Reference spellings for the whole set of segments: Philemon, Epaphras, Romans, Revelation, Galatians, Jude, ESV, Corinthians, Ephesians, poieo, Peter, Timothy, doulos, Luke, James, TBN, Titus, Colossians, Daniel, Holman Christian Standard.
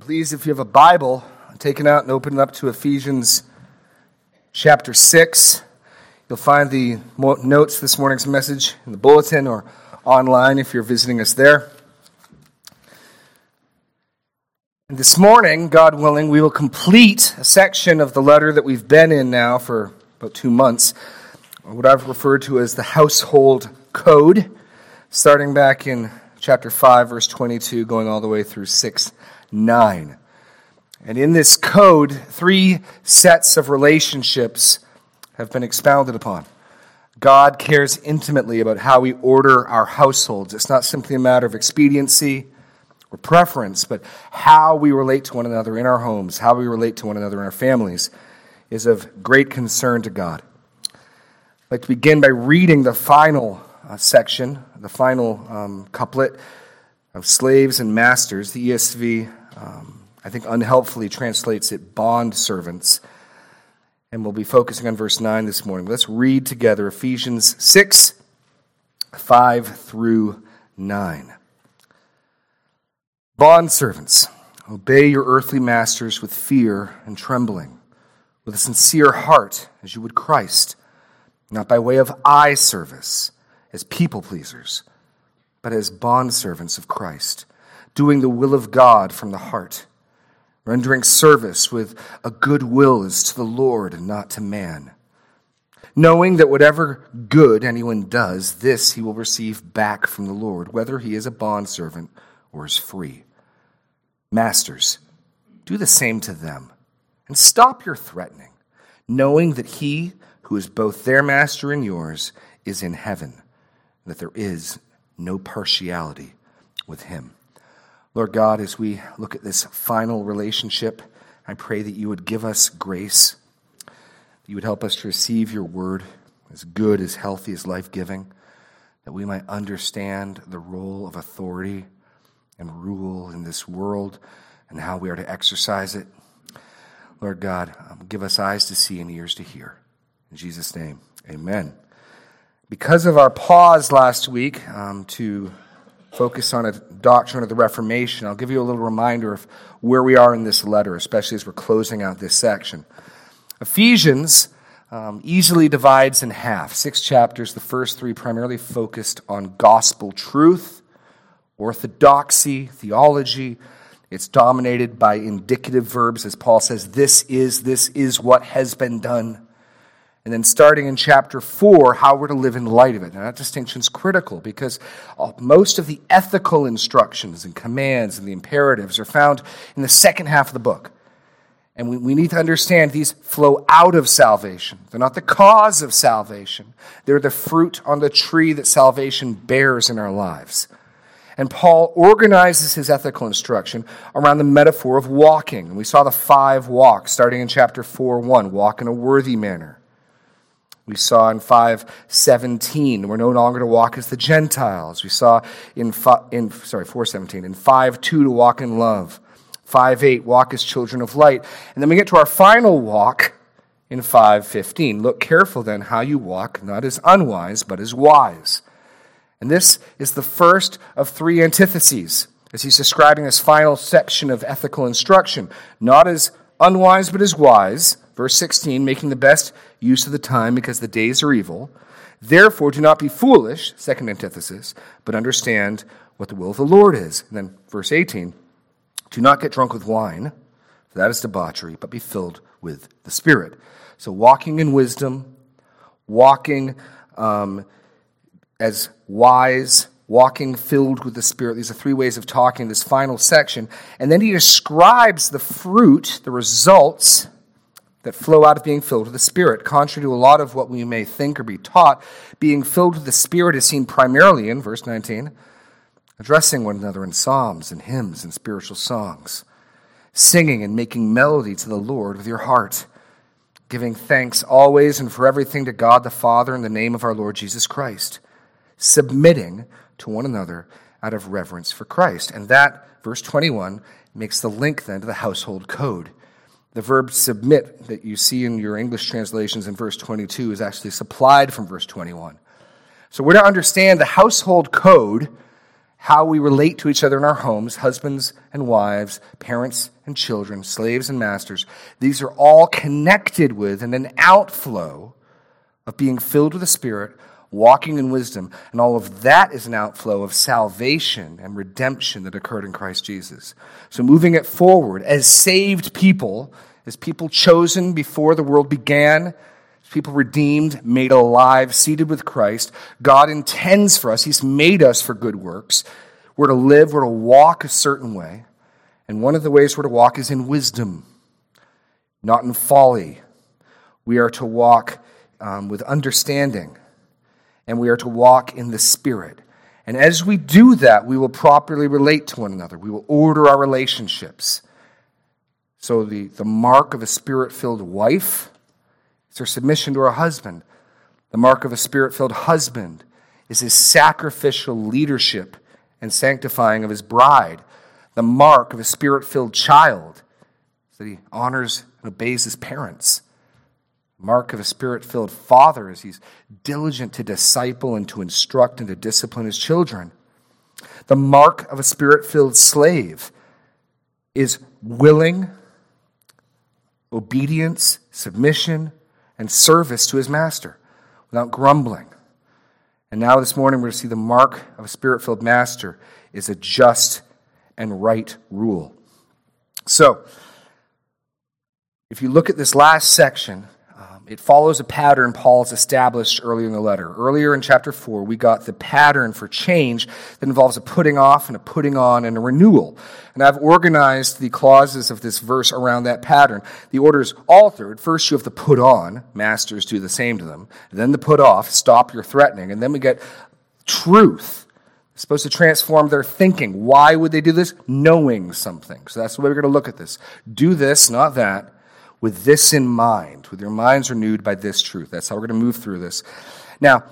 Please, if you have a Bible, take it out and open it up to Ephesians chapter 6. You'll find the notes this morning's message in the bulletin or online if you're visiting us there. And this morning, God willing, we will complete a section of the letter that we've been in now for about 2 months, what I've referred to as the household code, starting back in chapter 5, verse 22, going all the way through 6:9. And in this code, 3 sets of relationships have been expounded upon. God cares intimately about how we order our households. It's not simply a matter of expediency or preference, but how we relate to one another in our homes, how we relate to one another in our families is of great concern to God. I'd like to begin by reading the final section, the final couplet of slaves and masters. The ESV, I think, unhelpfully translates it bond servants. And we'll be focusing on verse 9 this morning. Let's read together Ephesians 6, 5 through 9. Bondservants, obey your earthly masters with fear and trembling, with a sincere heart as you would Christ, not by way of eye service as people pleasers, but as bondservants of Christ, doing the will of God from the heart, rendering service with a good will as to the Lord and not to man, knowing that whatever good anyone does, this he will receive back from the Lord, whether he is a bondservant or is free. Masters, do the same to them, and stop your threatening, knowing that he who is both their master and yours is in heaven, and that there is no partiality with him. Lord God, as we look at this final relationship, I pray that you would give us grace, that you would help us to receive your word as good, as healthy, as life-giving, that we might understand the role of authority and rule in this world and how we are to exercise it. Lord God, give us eyes to see and ears to hear. In Jesus' name, amen. Because of our pause last week to focus on a doctrine of the Reformation, I'll give you a little reminder of where we are in this letter, especially as we're closing out this section. Ephesians easily divides in half. 6 chapters, the first 3 primarily focused on gospel truth, orthodoxy, theology. It's dominated by indicative verbs, as Paul says, this is what has been done. And then starting in chapter 4, how we're to live in light of it. Now that distinction's critical because most of the ethical instructions and commands and the imperatives are found in the second half of the book. And we need to understand these flow out of salvation. They're not the cause of salvation. They're the fruit on the tree that salvation bears in our lives. And Paul organizes his ethical instruction around the metaphor of walking. And we saw the 5 walks starting in chapter 4:1, walk in a worthy manner. We saw in 5:17, we're no longer to walk as the Gentiles. We saw in 4:17, in 5:2 to walk in love. 5:8, walk as children of light. And then we get to our final walk in 5:15. Look careful then how you walk, not as unwise, but as wise. And this is the first of 3 antitheses as he's describing this final section of ethical instruction. Not as unwise, but as wise. Verse 16, making the best use of the time because the days are evil. Therefore, do not be foolish, second antithesis, but understand what the will of the Lord is. And then verse 18, do not get drunk with wine, for that is debauchery, but be filled with the Spirit. So walking in wisdom, walking as wise, walking filled with the Spirit. These are 3 ways of talking in this final section. And then he describes the fruit, the results that flow out of being filled with the Spirit. Contrary to a lot of what we may think or be taught, being filled with the Spirit is seen primarily in, verse 19, addressing one another in psalms and hymns and spiritual songs, singing and making melody to the Lord with your heart, giving thanks always and for everything to God the Father in the name of our Lord Jesus Christ, submitting to one another out of reverence for Christ. And that, verse 21, makes the link then to the household code. The verb submit that you see in your English translations in verse 22 is actually supplied from verse 21. So we're to understand the household code how we relate to each other in our homes, husbands and wives, parents and children, slaves and masters. These are all connected with and an outflow of being filled with the Spirit, walking in wisdom, and all of that is an outflow of salvation and redemption that occurred in Christ Jesus. So moving it forward, as saved people, as people chosen before the world began, as people redeemed, made alive, seated with Christ, God intends for us, He's made us for good works. We're to live, we're to walk a certain way, and one of the ways we're to walk is in wisdom, not in folly. We are to walk with understanding, and we are to walk in the Spirit. And as we do that, we will properly relate to one another. We will order our relationships. So the mark of a Spirit-filled wife is her submission to her husband. The mark of a Spirit-filled husband is his sacrificial leadership and sanctifying of his bride. The mark of a Spirit-filled child is that he honors and obeys his parents. Mark of a Spirit-filled father is he's diligent to disciple and to instruct and to discipline his children. The mark of a Spirit-filled slave is willing obedience, submission, and service to his master without grumbling. And now this morning we're going to see the mark of a Spirit-filled master is a just and right rule. So, if you look at this last section, it follows a pattern Paul's established earlier in the letter. Earlier in chapter 4, we got the pattern for change that involves a putting off and a putting on and a renewal. And I've organized the clauses of this verse around that pattern. The order's altered. First, you have the put on, masters do the same to them. Then the put off, stop your threatening. And then we get truth. It's supposed to transform their thinking. Why would they do this? Knowing something. So that's the way we're going to look at this. Do this, not that. With this in mind, with your minds renewed by this truth. That's how we're going to move through this. Now,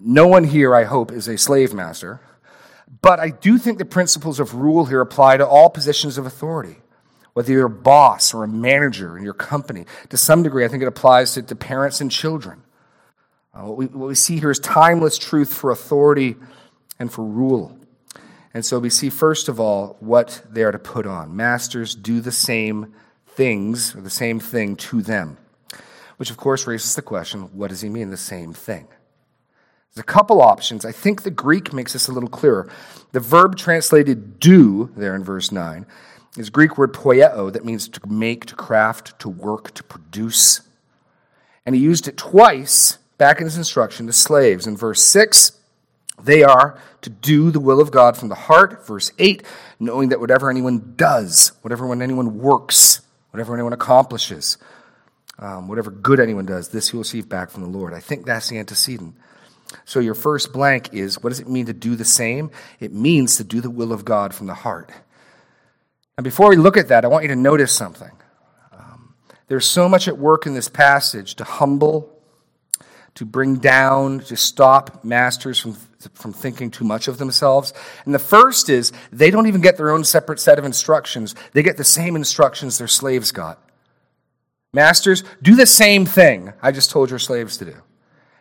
no one here, I hope, is a slave master, but I do think the principles of rule here apply to all positions of authority, whether you're a boss or a manager in your company. To some degree, I think it applies to parents and children. What we see here is timeless truth for authority and for rule. And so we see, first of all, what they are to put on. Masters, do the same things, or the same thing to them, which of course raises the question, what does he mean, the same thing? There's a couple options. I think the Greek makes this a little clearer. The verb translated do there in verse 9 is Greek word poieo, that means to make, to craft, to work, to produce. And he used it twice back in his instruction to slaves. In verse 6, they are to do the will of God from the heart. Verse 8, knowing that whatever anyone does, whatever anyone works, whatever anyone accomplishes, whatever good anyone does, this you will receive back from the Lord. I think that's the antecedent. So your first blank is, what does it mean to do the same? It means to do the will of God from the heart. And before we look at that, I want you to notice something. There's so much at work in this passage to humble, to bring down, to stop masters from thinking too much of themselves. And the first is, they don't even get their own separate set of instructions. They get the same instructions their slaves got. Masters, do the same thing I just told your slaves to do.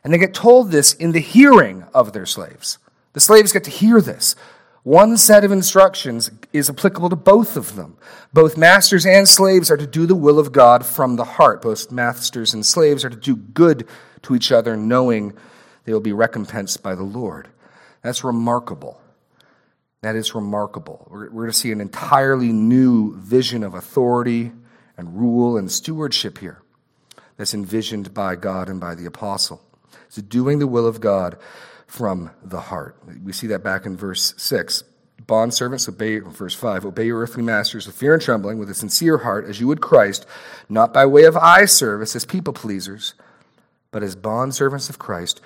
And they get told this in the hearing of their slaves. The slaves get to hear this. One set of instructions is applicable to both of them. Both masters and slaves are to do the will of God from the heart. Both masters and slaves are to do good to each other, knowing they will be recompensed by the Lord. That's remarkable. That is remarkable. We're going to see an entirely new vision of authority and rule and stewardship here that's envisioned by God and by the apostle. So doing the will of God from the heart. We see that back in verse 6. Bondservants, obey, verse 5, obey your earthly masters with fear and trembling, with a sincere heart, as you would Christ, not by way of eye service as people pleasers, but as bondservants of Christ,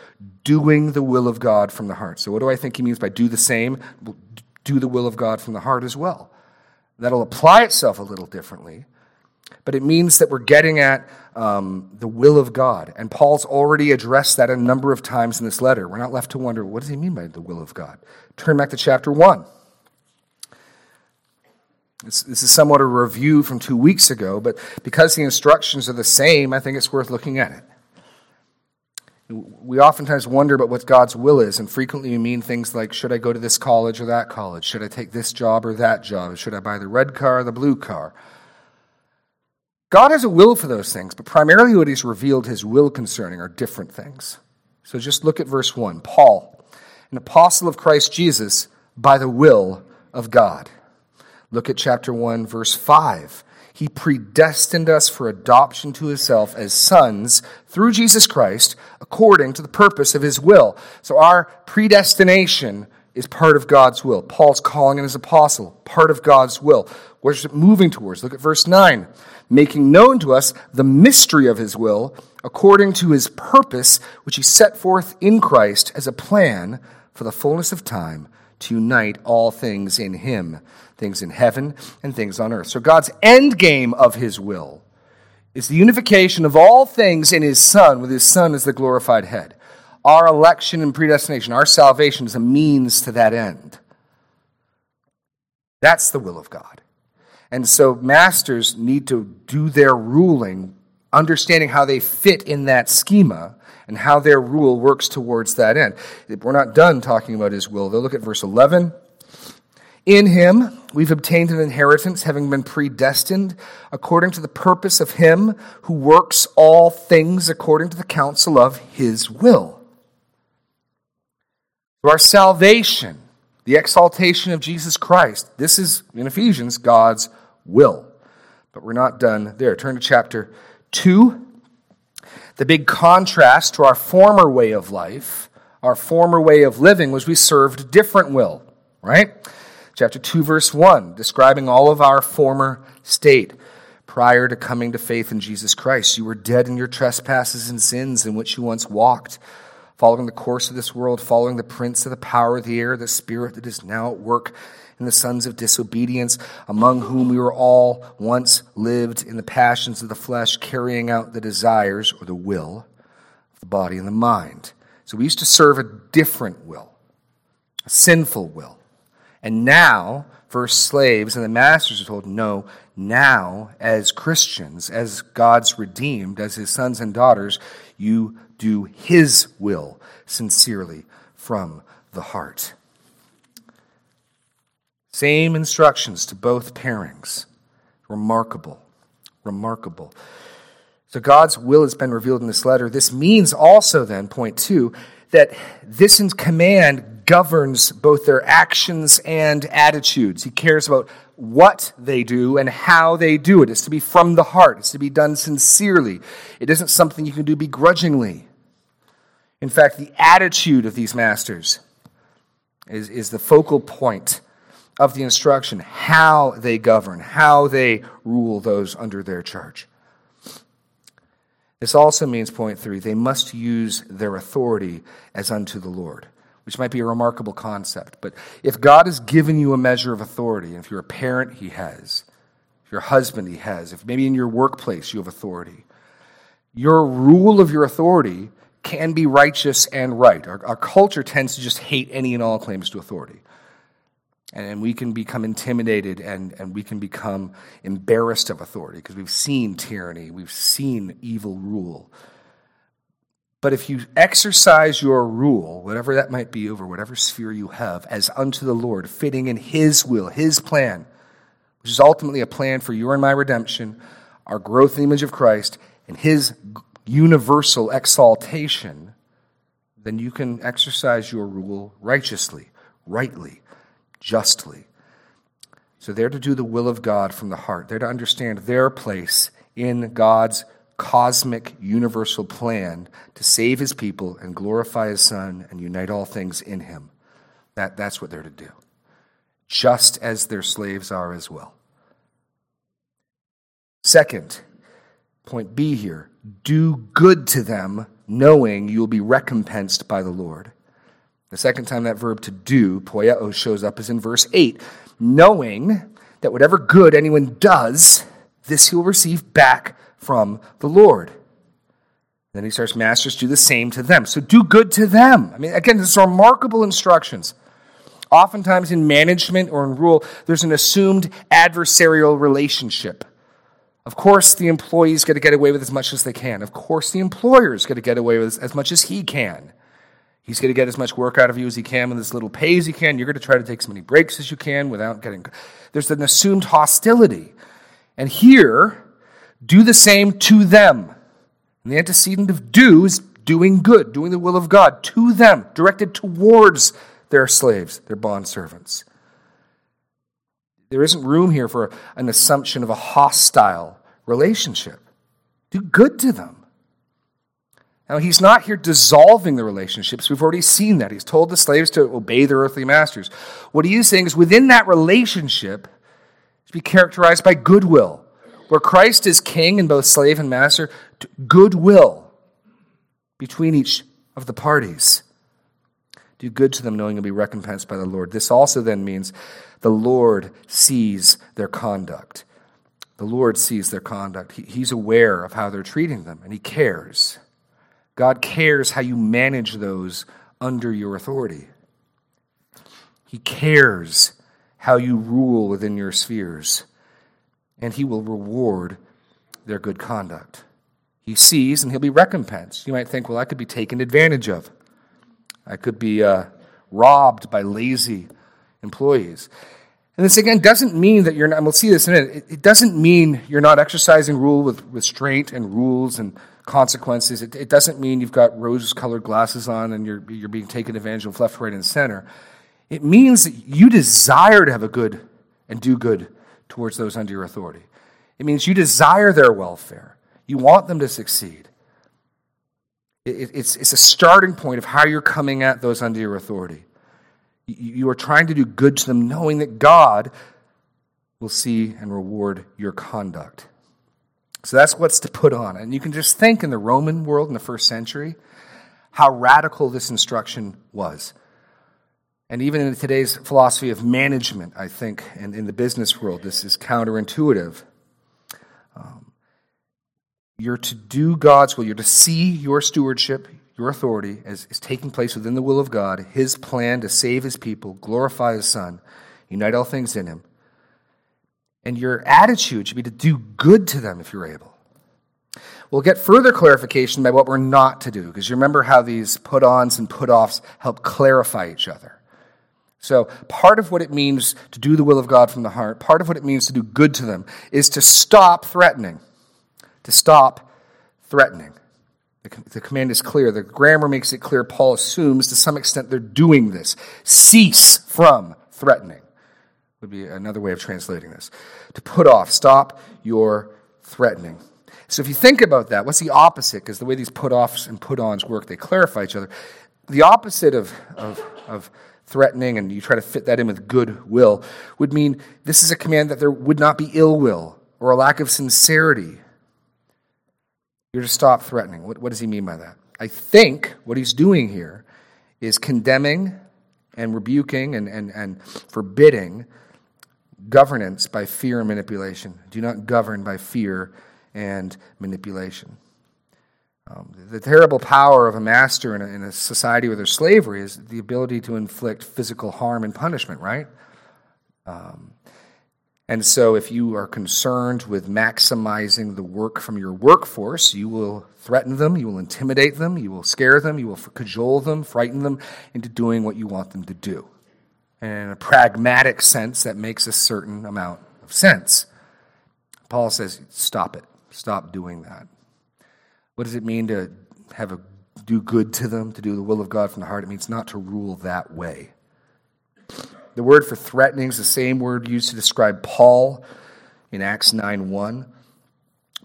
doing the will of God from the heart. So what do I think he means by do the same? Do the will of God from the heart as well. That'll apply itself a little differently, but it means that we're getting at the will of God. And Paul's already addressed that a number of times in this letter. We're not left to wonder, what does he mean by the will of God? Turn back to chapter 1. This is somewhat a review from 2 weeks ago, but because the instructions are the same, I think it's worth looking at it. We oftentimes wonder about what God's will is, and frequently we mean things like, should I go to this college or that college? Should I take this job or that job? Should I buy the red car or the blue car? God has a will for those things, but primarily what he's revealed his will concerning are different things. So just look at verse 1. Paul, an apostle of Christ Jesus, by the will of God. Look at chapter 1, verse 5. He predestined us for adoption to himself as sons through Jesus Christ according to the purpose of his will. So our predestination is part of God's will. Paul's calling on his apostle, part of God's will. What is it moving towards? Look at verse 9. Making known to us the mystery of his will according to his purpose, which he set forth in Christ as a plan for the fullness of time, to unite all things in him, things in heaven and things on earth. So God's end game of his will is the unification of all things in his Son, with his Son as the glorified head. Our election and predestination, our salvation is a means to that end. That's the will of God. And so masters need to do their ruling, understanding how they fit in that schema and how their rule works towards that end. We're not done talking about his will, though. Look at verse 11. In him we've obtained an inheritance, having been predestined according to the purpose of him who works all things according to the counsel of his will. For our salvation, the exaltation of Jesus Christ, this is, in Ephesians, God's will. But we're not done there. Turn to chapter 2. The big contrast to our former way of life, our former way of living, was we served a different will, right? Chapter 2, verse 1, describing all of our former state prior to coming to faith in Jesus Christ. You were dead in your trespasses and sins in which you once walked, following the course of this world, following the prince of the power of the air, the spirit that is now at work in the sons of disobedience, among whom we were all once lived in the passions of the flesh, carrying out the desires, or the will, of the body and the mind. So we used to serve a different will, a sinful will. And now, first slaves and the masters are told, no, now as Christians, as God's redeemed, as his sons and daughters, you do his will sincerely from the heart. Same instructions to both pairings. Remarkable. Remarkable. So God's will has been revealed in this letter. This means also then, point 2, that this command governs both their actions and attitudes. He cares about what they do and how they do it. It's to be from the heart. It's to be done sincerely. It isn't something you can do begrudgingly. In fact, the attitude of these masters is the focal point of the instruction, how they govern, how they rule those under their charge. This also means, point 3, they must use their authority as unto the Lord, which might be a remarkable concept. But if God has given you a measure of authority, and if you're a parent, he has. If you're a husband, he has. If maybe in your workplace you have authority, your rule of your authority can be righteous and right. Our culture tends to just hate any and all claims to authority. And we can become intimidated and we can become embarrassed of authority because we've seen tyranny, we've seen evil rule. But if you exercise your rule, whatever that might be over whatever sphere you have, as unto the Lord, fitting in his will, his plan, which is ultimately a plan for your and my redemption, our growth in the image of Christ, and his universal exaltation, then you can exercise your rule righteously, rightly, justly. So they're to do the will of God from the heart. They're to understand their place in God's cosmic universal plan to save his people and glorify his Son and unite all things in him. That's what they're to do, just as their slaves are as well. Second, point B here, do good to them, knowing you'll be recompensed by the Lord. The second time that verb to do, poieo, shows up is in verse 8. Knowing that whatever good anyone does, this he will receive back from the Lord. Then he starts, masters, do the same to them. So do good to them. I mean, again, this is remarkable instructions. Oftentimes in management or in rule, there's an assumed adversarial relationship Of course, the employee's going to get away with as much as they can. Of course, the employer's going to get away with as much as he can. He's going to get as much work out of you as he can with as little pay as he can. You're going to try to take as many breaks as you can without getting... There's an assumed hostility. And here, do the same to them. And the antecedent of do is doing good, doing the will of God to them, directed towards their slaves, their bondservants. There isn't room here for an assumption of a hostile relationship. Do good to them. Now, he's not here dissolving the relationships. We've already seen that. He's told the slaves to obey their earthly masters. What he is saying is within that relationship, to be characterized by goodwill. Where Christ is king in both slave and master, goodwill between each of the parties. Do good to them, knowing you'll be recompensed by the Lord. This also then means the Lord sees their conduct. The Lord sees their conduct. He's aware of how they're treating them, and he cares. God cares how you manage those under your authority. He cares how you rule within your spheres, and he will reward their good conduct. He sees, and he'll be recompensed. You might think, well, I could be taken advantage of. I could be robbed by lazy employees. And this, again, doesn't mean that you're not, and we'll see this in a minute, it doesn't mean you're not exercising rule with restraint and rules and consequences. It doesn't mean you've got rose-colored glasses on and you're being taken advantage of left, right, and center. It means that you desire to have a good and do good towards those under your authority. It means you desire their welfare. You want them to succeed. It's a starting point of how you're coming at those under your authority. You are trying to do good to them, knowing that God will see and reward your conduct. So that's what's to put on. And you can just think in the Roman world in the first century how radical this instruction was. And even in today's philosophy of management, I think, and in the business world, this is counterintuitive. You're to do God's will. You're to see your stewardship, your authority, as taking place within the will of God, his plan to save his people, glorify his Son, unite all things in him. And your attitude should be to do good to them if you're able. We'll get further clarification by what we're not to do, because you remember how these put-ons and put-offs help clarify each other. So part of what it means to do the will of God from the heart, part of what it means to do good to them, is to stop threatening. To stop threatening. The command is clear. The grammar makes it clear. Paul assumes to some extent they're doing this. Cease from threatening would be another way of translating this. To put off, stop your threatening. So if you think about that, what's the opposite? Because the way these put-offs and put-ons work, they clarify each other. The opposite of threatening, and you try to fit that in with goodwill, would mean this is a command that there would not be ill will or a lack of sincerity. You're to stop threatening. What does he mean by that? I think what he's doing here is condemning and rebuking and forbidding governance by fear and manipulation. Do not govern by fear and manipulation. The terrible power of a master in a society where there's slavery is the ability to inflict physical harm and punishment, right? And so if you are concerned with maximizing the work from your workforce, you will threaten them, you will intimidate them, you will scare them, you will cajole them, frighten them into doing what you want them to do. And in a pragmatic sense, that makes a certain amount of sense. Paul says, stop it. Stop doing that. What does it mean to do good to them, to do the will of God from the heart? It means not to rule that way. The word for threatening is the same word used to describe Paul in Acts 9:1.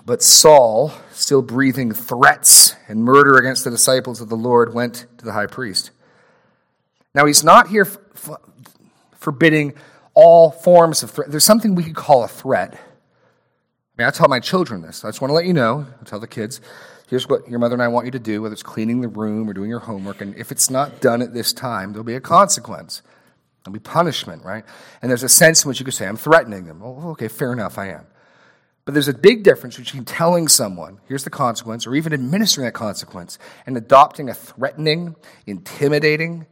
But Saul, still breathing threats and murder against the disciples of the Lord, went to the high priest. Now he's not here forbidding all forms of threat. There's something we could call a threat. I tell my children this. I just want to let you know. I tell the kids, here's what your mother and I want you to do, whether it's cleaning the room or doing your homework, and if it's not done at this time, there'll be a consequence. There'll be punishment, right? And there's a sense in which you could say, I'm threatening them. Oh, okay, fair enough, I am. But there's a big difference between telling someone, here's the consequence, or even administering that consequence, and adopting a threatening, intimidating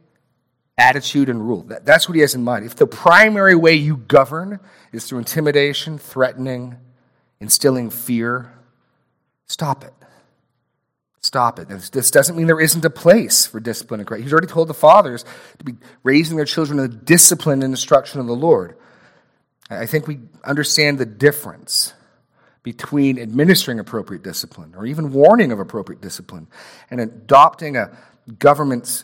attitude and rule. That's what he has in mind. If the primary way you govern is through intimidation, threatening, instilling fear, stop it. Stop it. This doesn't mean there isn't a place for discipline and correction. He's already told the fathers to be raising their children in the discipline and instruction of the Lord. I think we understand the difference between administering appropriate discipline or even warning of appropriate discipline and adopting a governance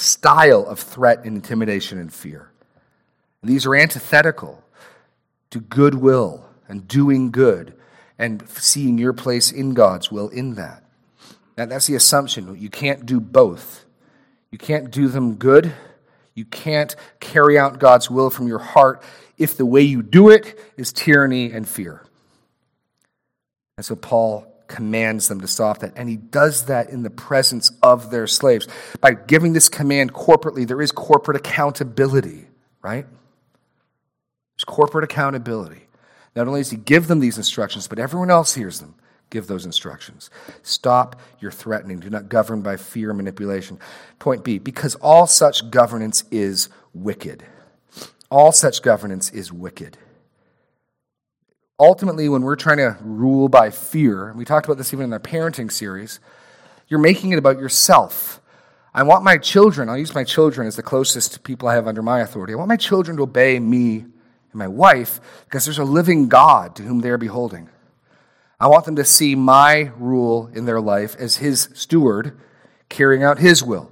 style of threat and intimidation and fear. These are antithetical to goodwill and doing good and seeing your place in God's will in that. Now, that's the assumption. You can't do both. You can't do them good. You can't carry out God's will from your heart if the way you do it is tyranny and fear. And so Paul commands them to stop that. And he does that in the presence of their slaves. By giving this command corporately, there is corporate accountability, right? There's corporate accountability. Not only does he give them these instructions, but everyone else hears them. Give those instructions. Stop your threatening. Do not govern by fear or manipulation. Point B, because all such governance is wicked. All such governance is wicked. Ultimately, when we're trying to rule by fear, and we talked about this even in our parenting series, you're making it about yourself. I want my children, I'll use my children as the closest people I have under my authority. I want my children to obey me and my wife because there's a living God to whom they are beholding. I want them to see my rule in their life as his steward carrying out his will.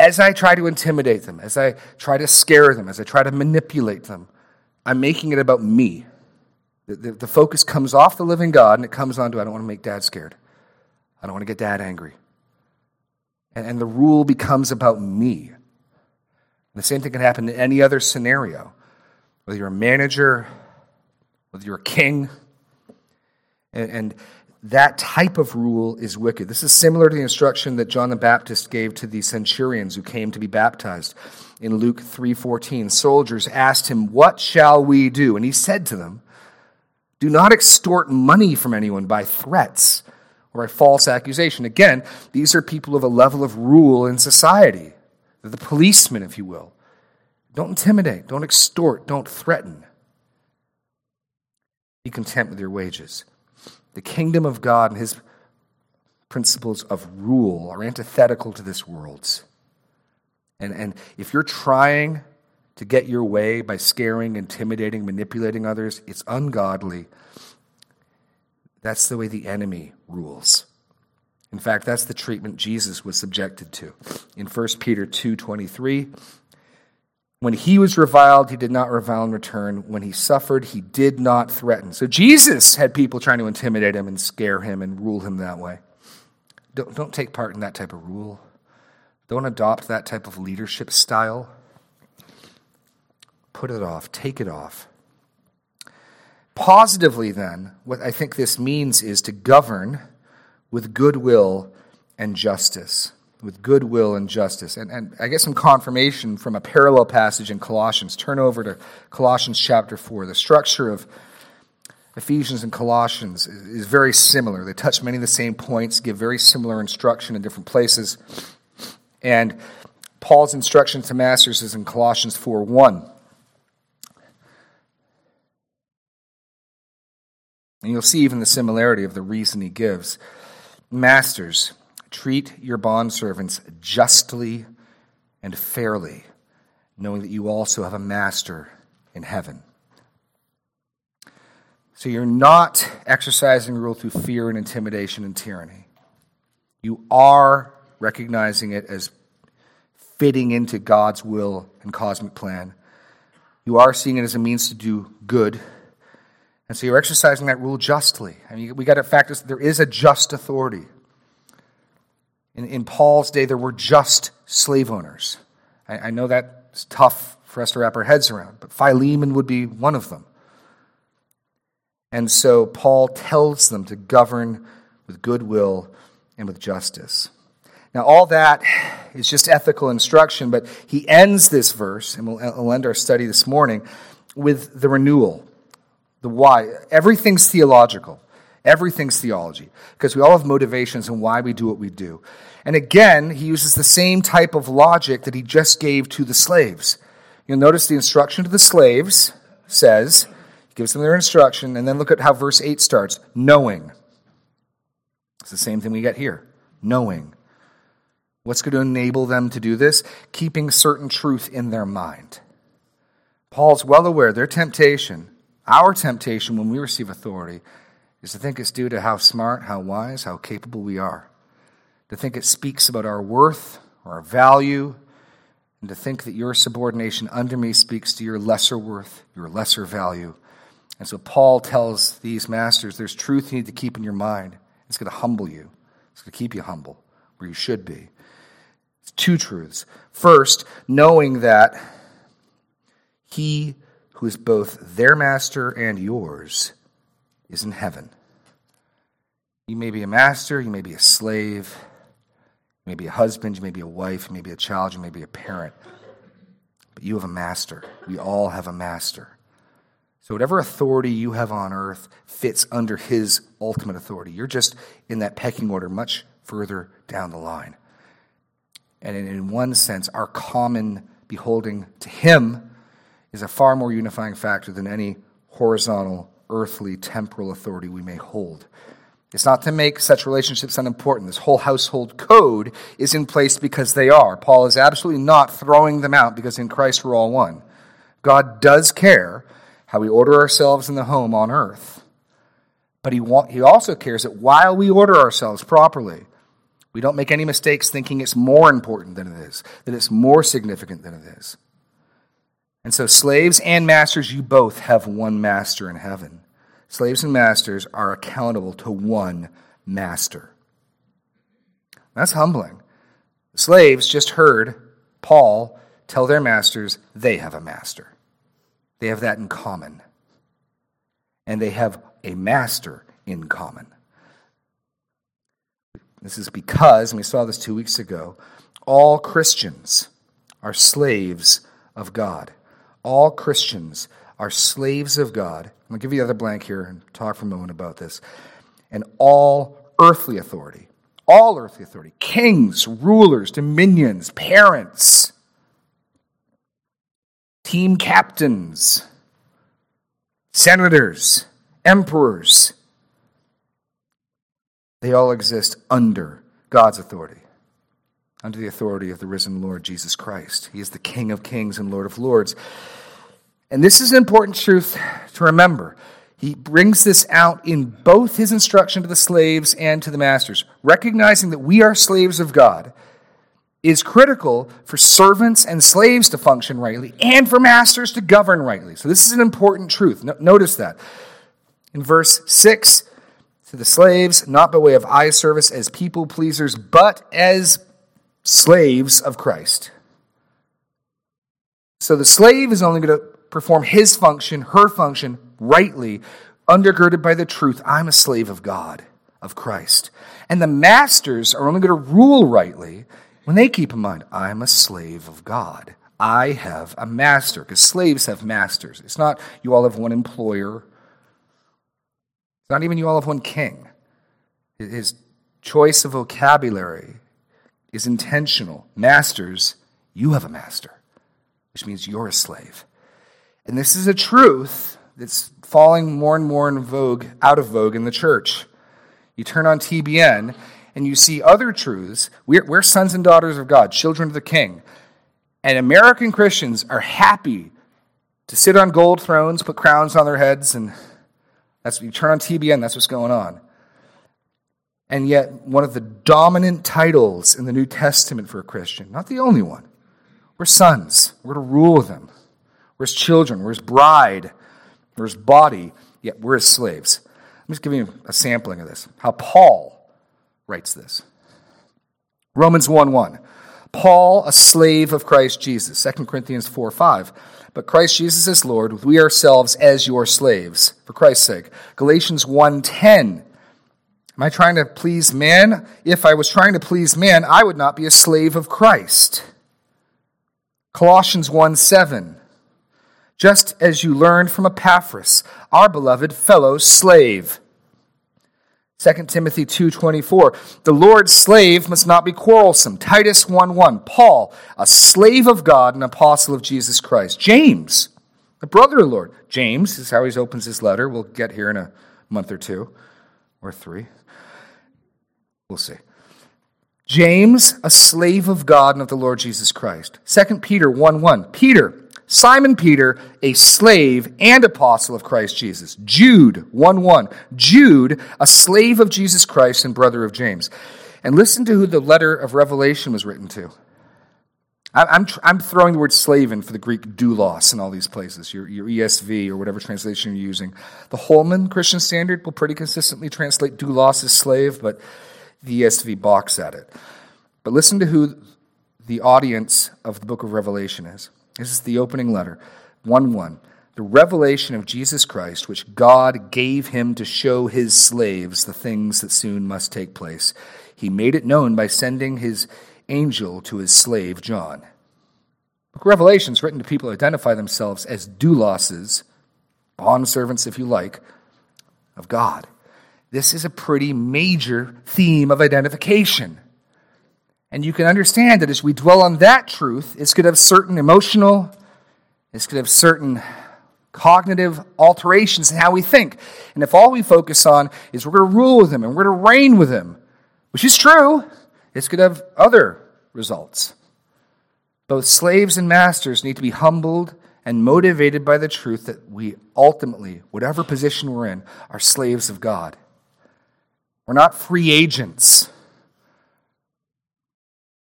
As I try to intimidate them, as I try to scare them, as I try to manipulate them, I'm making it about me. The focus comes off the living God and it comes onto I don't want to make dad scared. I don't want to get dad angry. And the rule becomes about me. And the same thing can happen in any other scenario. Whether you're a manager, whether you're a king, and that type of rule is wicked. This is similar to the instruction that John the Baptist gave to the centurions who came to be baptized. In Luke 3:14, soldiers asked him, "What shall we do?" And he said to them, "Do not extort money from anyone by threats or by false accusation." Again, these are people of a level of rule in society. They're the policemen, if you will. Don't intimidate, don't extort, don't threaten. Be content with your wages. The kingdom of God and his principles of rule are antithetical to this world's. And if you're trying to get your way by scaring, intimidating, manipulating others, it's ungodly. That's the way the enemy rules. In fact, that's the treatment Jesus was subjected to. In 1 Peter 2:23, when he was reviled, he did not revile in return. When he suffered, he did not threaten. So Jesus had people trying to intimidate him and scare him and rule him that way. Don't take part in that type of rule. Don't adopt that type of leadership style. Put it off. Take it off. Positively then, what I think this means is to govern with goodwill and justice. With goodwill and justice. And I get some confirmation from a parallel passage in Colossians. Turn over to Colossians chapter 4. The structure of Ephesians and Colossians is very similar. They touch many of the same points, give very similar instruction in different places. And Paul's instruction to masters is in Colossians 4:1. And you'll see even the similarity of the reason he gives. Masters, treat your bondservants justly and fairly, knowing that you also have a master in heaven. So you're not exercising rule through fear and intimidation and tyranny. You are recognizing it as fitting into God's will and cosmic plan. You are seeing it as a means to do good. And so you're exercising that rule justly. I mean, we got to factor there is a just authority. In Paul's day, there were just slave owners. I know that's tough for us to wrap our heads around, but Philemon would be one of them. And so Paul tells them to govern with goodwill and with justice. Now, all that is just ethical instruction, but he ends this verse, and we'll end our study this morning, with the renewal, the why. Everything's theological. Everything's theology, because we all have motivations and why we do what we do. And again, he uses the same type of logic that he just gave to the slaves. You'll notice the instruction to the slaves says, gives them their instruction, and then look at how verse 8 starts, knowing. It's the same thing we get here, knowing. What's going to enable them to do this? Keeping certain truth in their mind. Paul's well aware their temptation, our temptation when we receive authority, is to think it's due to how smart, how wise, how capable we are. To think it speaks about our worth or our value, and to think that your subordination under me speaks to your lesser worth, your lesser value. And so Paul tells these masters, there's truth you need to keep in your mind. It's going to humble you. It's going to keep you humble, where you should be. It's two truths. First, knowing that he who is both their master and yours is in heaven. You may be a master, you may be a slave, you may be a husband, you may be a wife, you may be a child, you may be a parent. But you have a master. We all have a master. So whatever authority you have on earth fits under his ultimate authority. You're just in that pecking order much further down the line. And in one sense, our common beholding to him is a far more unifying factor than any horizontal, earthly, temporal authority we may hold. It's not to make such relationships unimportant. This whole household code is in place because they are. Paul is absolutely not throwing them out because in Christ we're all one. God does care how we order ourselves in the home on earth. But he also cares that while we order ourselves properly, we don't make any mistakes thinking it's more important than it is, that it's more significant than it is. And so slaves and masters, you both have one master in heaven. Slaves and masters are accountable to one master. That's humbling. The slaves just heard Paul tell their masters they have a master. They have that in common. And they have a master in common. This is because, and we saw this 2 weeks ago, all Christians are slaves of God. All Christians are slaves of God. I'm going to give you the other blank here and talk for a moment about this. And all earthly authority, kings, rulers, dominions, parents, team captains, senators, emperors, they all exist under God's authority, under the authority of the risen Lord Jesus Christ. He is the King of kings and Lord of lords. And this is an important truth to remember. He brings this out in both his instruction to the slaves and to the masters. Recognizing that we are slaves of God is critical for servants and slaves to function rightly and for masters to govern rightly. So this is an important truth. Notice that. In verse 6, to the slaves, not by way of eye service as people pleasers, but as slaves of Christ. So the slave is only going to perform his function, her function, rightly, undergirded by the truth, I'm a slave of God, of Christ. And the masters are only going to rule rightly when they keep in mind, I'm a slave of God. I have a master, because slaves have masters. It's not you all have one employer. It's not even you all have one king. His choice of vocabulary is intentional. Masters, you have a master, which means you're a slave. And this is a truth that's falling more and more in vogue, out of vogue in the church. You turn on TBN, and you see other truths. We're sons and daughters of God, children of the King. And American Christians are happy to sit on gold thrones, put crowns on their heads, and that's you turn on TBN, that's what's going on. And yet, one of the dominant titles in the New Testament for a Christian, not the only one, we're sons. We're to rule them. We're his children. We're his bride. We're his body. Yet we're his slaves. I'm just giving you a sampling of this, how Paul writes this. Romans 1:1. Paul, a slave of Christ Jesus. 2 Corinthians 4:5. But Christ Jesus is Lord, we ourselves as your slaves, for Christ's sake. Galatians 1:10. Am I trying to please man? If I was trying to please man, I would not be a slave of Christ. Colossians 1:7. Just as you learned from Epaphras, our beloved fellow slave. 2 Timothy 2:24, the Lord's slave must not be quarrelsome. Titus 1:1, Paul, a slave of God and apostle of Jesus Christ. James, The brother of the Lord. James is how he opens his letter. We'll get here in a month or two or three. We'll see. James, a slave of God and of the Lord Jesus Christ. 2 Peter 1:1. Peter, Simon Peter, a slave and apostle of Christ Jesus. Jude 1:1. Jude, a slave of Jesus Christ and brother of James. And listen to who the letter of Revelation was written to. I'm throwing the word slave in for the Greek doulos in all these places. Your ESV or whatever translation you're using. The Holman Christian Standard will pretty consistently translate doulos as slave, but the ESV balks at it. But listen to who the audience of the book of Revelation is. This is the opening letter, 1:1. The revelation of Jesus Christ, which God gave him to show his slaves the things that soon must take place. He made it known by sending his angel to his slave, John. Book of Revelation is written to people who identify themselves as douloses, bondservants if you like, of God. This is a pretty major theme of identification. And you can understand that as we dwell on that truth, it's going to have certain emotional, it's going to have certain cognitive alterations in how we think. And if all we focus on is we're going to rule with him and we're going to reign with him, which is true, it's going to have other results. Both slaves and masters need to be humbled and motivated by the truth that we ultimately, whatever position we're in, are slaves of God. We're not free agents.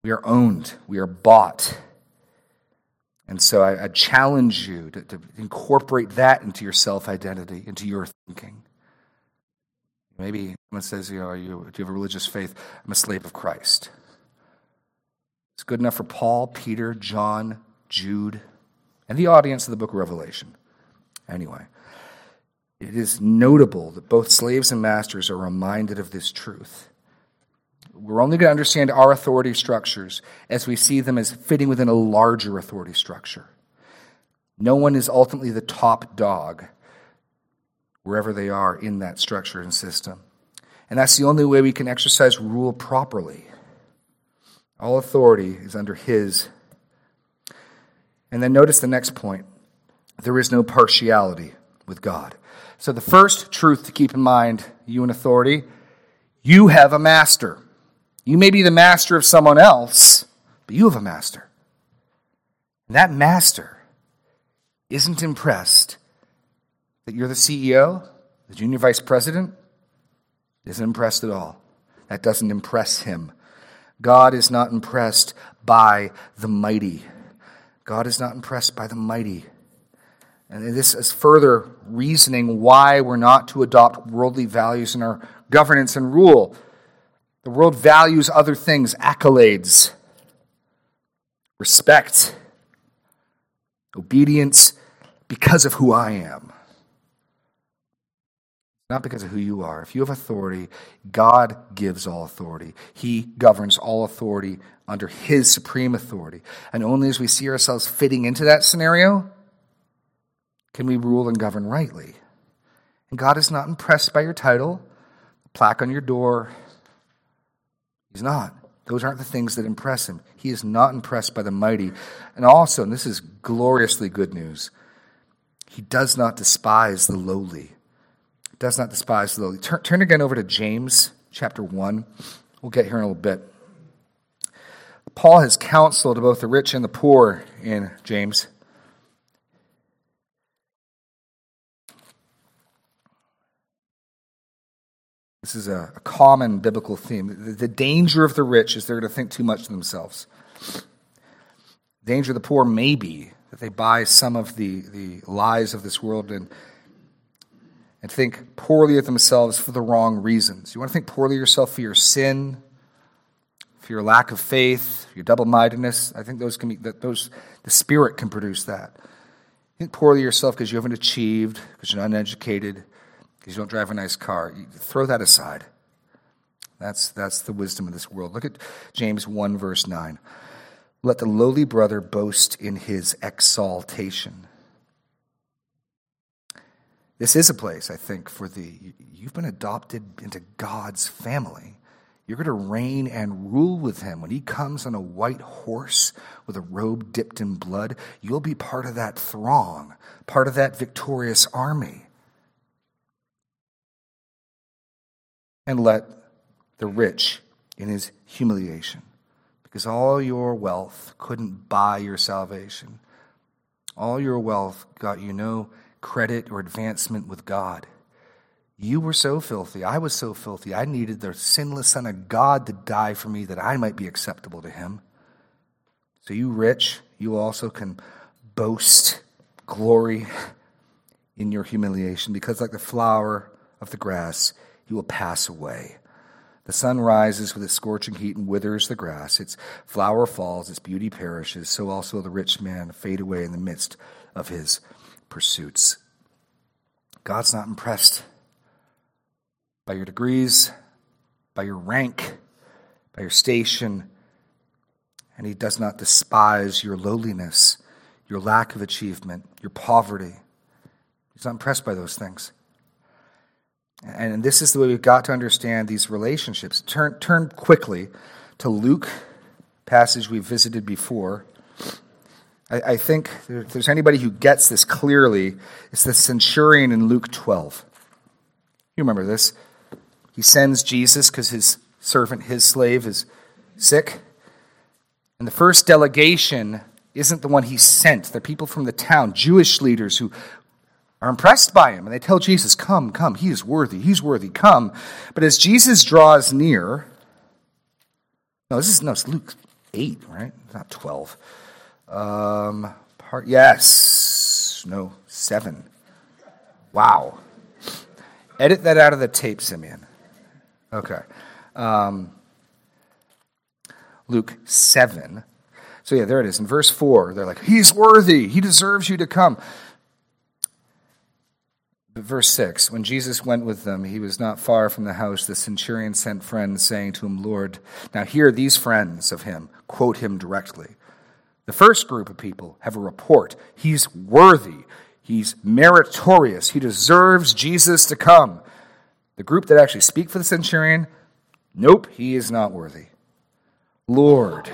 We are owned. We are bought. And so I challenge you to incorporate that into your self-identity, into your thinking. Maybe someone says, do you have a religious faith? I'm a slave of Christ. It's good enough for Paul, Peter, John, Jude, and the audience of the book of Revelation. Anyway, it is notable that both slaves and masters are reminded of this truth. We're only going to understand our authority structures as we see them as fitting within a larger authority structure. No one is ultimately the top dog wherever they are in that structure and system. And that's the only way we can exercise rule properly. All authority is under his. And then notice the next point. There is no partiality with God. So the first truth to keep in mind, you in authority, you have a master. You may be the master of someone else, but you have a master. And that master isn't impressed that you're the CEO, the junior vice president, isn't impressed at all. That doesn't impress him. God is not impressed by the mighty. God is not impressed by the mighty. And this is further reasoning why we're not to adopt worldly values in our governance and rule. The world values other things, accolades, respect, obedience, because of who I am. Not because of who you are. If you have authority, God gives all authority. He governs all authority under his supreme authority. And only as we see ourselves fitting into that scenario can we rule and govern rightly. And God is not impressed by your title, the plaque on your door. He's not. Those aren't the things that impress him. He is not impressed by the mighty. And also, and this is gloriously good news, he does not despise the lowly. Does not despise the lowly. Turn again over to James chapter 1. We'll get here in a little bit. Paul has counsel to both the rich and the poor in James. This is a common biblical theme. The danger of the rich is they're going to think too much of themselves. The danger of the poor may be that they buy some of the lies of this world and think poorly of themselves for the wrong reasons. You want to think poorly of yourself for your sin, for your lack of faith, for your double-mindedness. I think the Spirit can produce that. Think poorly of yourself because you haven't achieved, because you're not uneducated, because you don't drive a nice car. You throw that aside. That's the wisdom of this world. Look at James 1, verse 9. Let the lowly brother boast in his exaltation. This is a place, I think, you've been adopted into God's family. You're going to reign and rule with him. When he comes on a white horse with a robe dipped in blood, you'll be part of that throng, part of that victorious army. And let the rich in his humiliation, because all your wealth couldn't buy your salvation. All your wealth got you no credit or advancement with God. You were so filthy. I was so filthy. I needed the sinless Son of God to die for me that I might be acceptable to him. So you rich, you also can boast glory in your humiliation, because like the flower of the grass, you will pass away. The sun rises with its scorching heat and withers the grass. Its flower falls, its beauty perishes. So also the rich man fade away in the midst of his pursuits. God's not impressed by your degrees, by your rank, by your station, and he does not despise your lowliness, your lack of achievement, your poverty. He's not impressed by those things. And this is the way we've got to understand these relationships. Turn quickly to Luke, passage we visited before. I think if there's anybody who gets this clearly, it's the centurion in Luke 12. You remember this. He sends Jesus because his servant, his slave, is sick. And the first delegation isn't the one he sent. They're people from the town, Jewish leaders who are impressed by him. And they tell Jesus, come, come, he is worthy, he's worthy, come. But as Jesus draws near, it's Luke 8, right? Not 12. 7. Wow. Edit that out of the tape, Simeon. Okay. Luke 7. So yeah, there it is. In verse 4, they're like, he's worthy. He deserves you to come. But verse 6, when Jesus went with them, he was not far from the house. The centurion sent friends saying to him, Lord. Now here these friends of him quote him directly. The first group of people have a report. He's worthy. He's meritorious. He deserves Jesus to come. The group that actually speak for the centurion, nope, he is not worthy. Lord,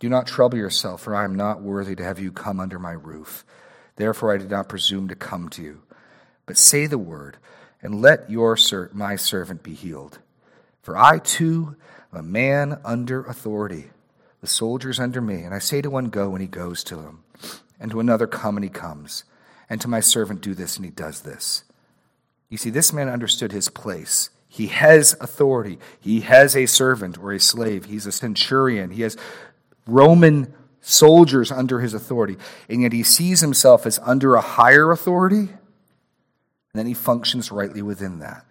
do not trouble yourself, for I am not worthy to have you come under my roof. Therefore I did not presume to come to you. But say the word, and let my servant be healed. For I too am a man under authority, with soldiers under me. And I say to one, go, and he goes to him. And to another, come, and he comes. And to my servant, do this, and he does this. You see, this man understood his place. He has authority. He has a servant or a slave. He's a centurion. He has Roman soldiers under his authority. And yet he sees himself as under a higher authority, and then he functions rightly within that.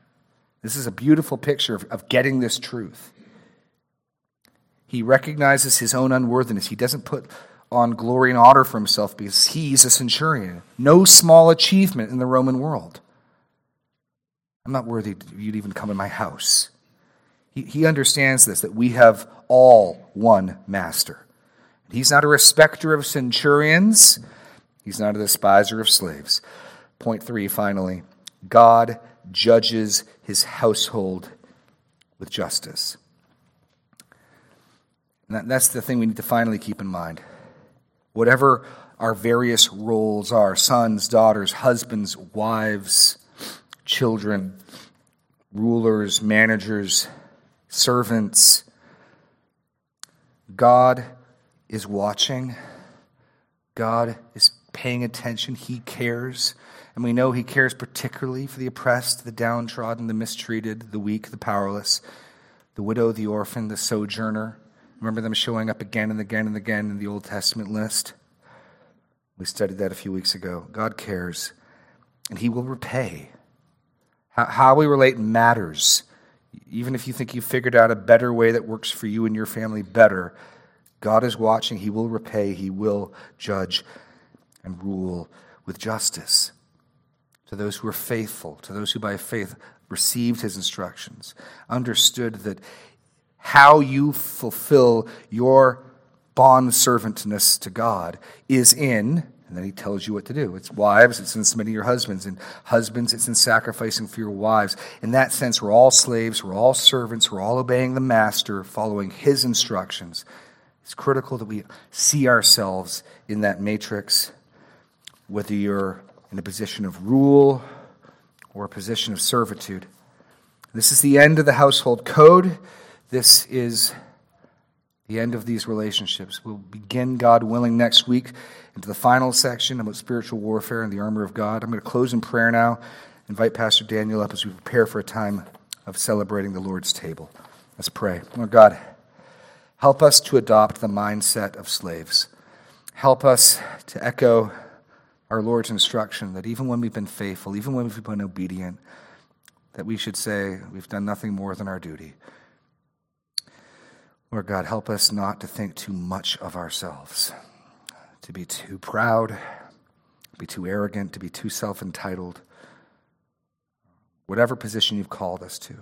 This is a beautiful picture of getting this truth. He recognizes his own unworthiness. He doesn't put on glory and honor for himself because he's a centurion. No small achievement in the Roman world. I'm not worthy you'd even come in my house. He understands this, that we have all one master. He's not a respecter of centurions. He's not a despiser of slaves. Point 3, finally, God judges his household with justice. And that's the thing we need to finally keep in mind. Whatever our various roles are, sons, daughters, husbands, wives, children, rulers, managers, servants, God is watching. God is paying attention. He cares. And we know he cares particularly for the oppressed, the downtrodden, the mistreated, the weak, the powerless, the widow, the orphan, the sojourner. Remember them showing up again and again and again in the Old Testament list? We studied that a few weeks ago. God cares, and he will repay. How we relate matters. Even if you think you figured out a better way that works for you and your family better, God is watching. He will repay. He will judge and rule with justice. To those who are faithful, to those who by faith received his instructions, understood that how you fulfill your bondservantness to God is in And then he tells you what to do. It's wives, it's in submitting your husbands. And husbands, it's in sacrificing for your wives. In that sense, we're all slaves, we're all servants, we're all obeying the master, following his instructions. It's critical that we see ourselves in that matrix, whether you're in a position of rule or a position of servitude. This is the end of the household code. This is the end of these relationships. We'll begin, God willing, next week into the final section about spiritual warfare and the armor of God. I'm going to close in prayer now. Invite Pastor Daniel up as we prepare for a time of celebrating the Lord's table. Let's pray. Lord God, help us to adopt the mindset of slaves. Help us to echo our Lord's instruction that even when we've been faithful, even when we've been obedient, that we should say we've done nothing more than our duty. Lord God, help us not to think too much of ourselves, to be too proud, be too arrogant, to be too self-entitled. Whatever position you've called us to,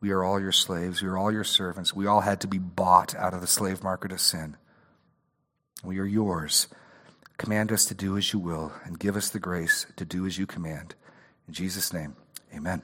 we are all your slaves, we are all your servants. We all had to be bought out of the slave market of sin. We are yours. Command us to do as you will and give us the grace to do as you command. In Jesus' name, amen.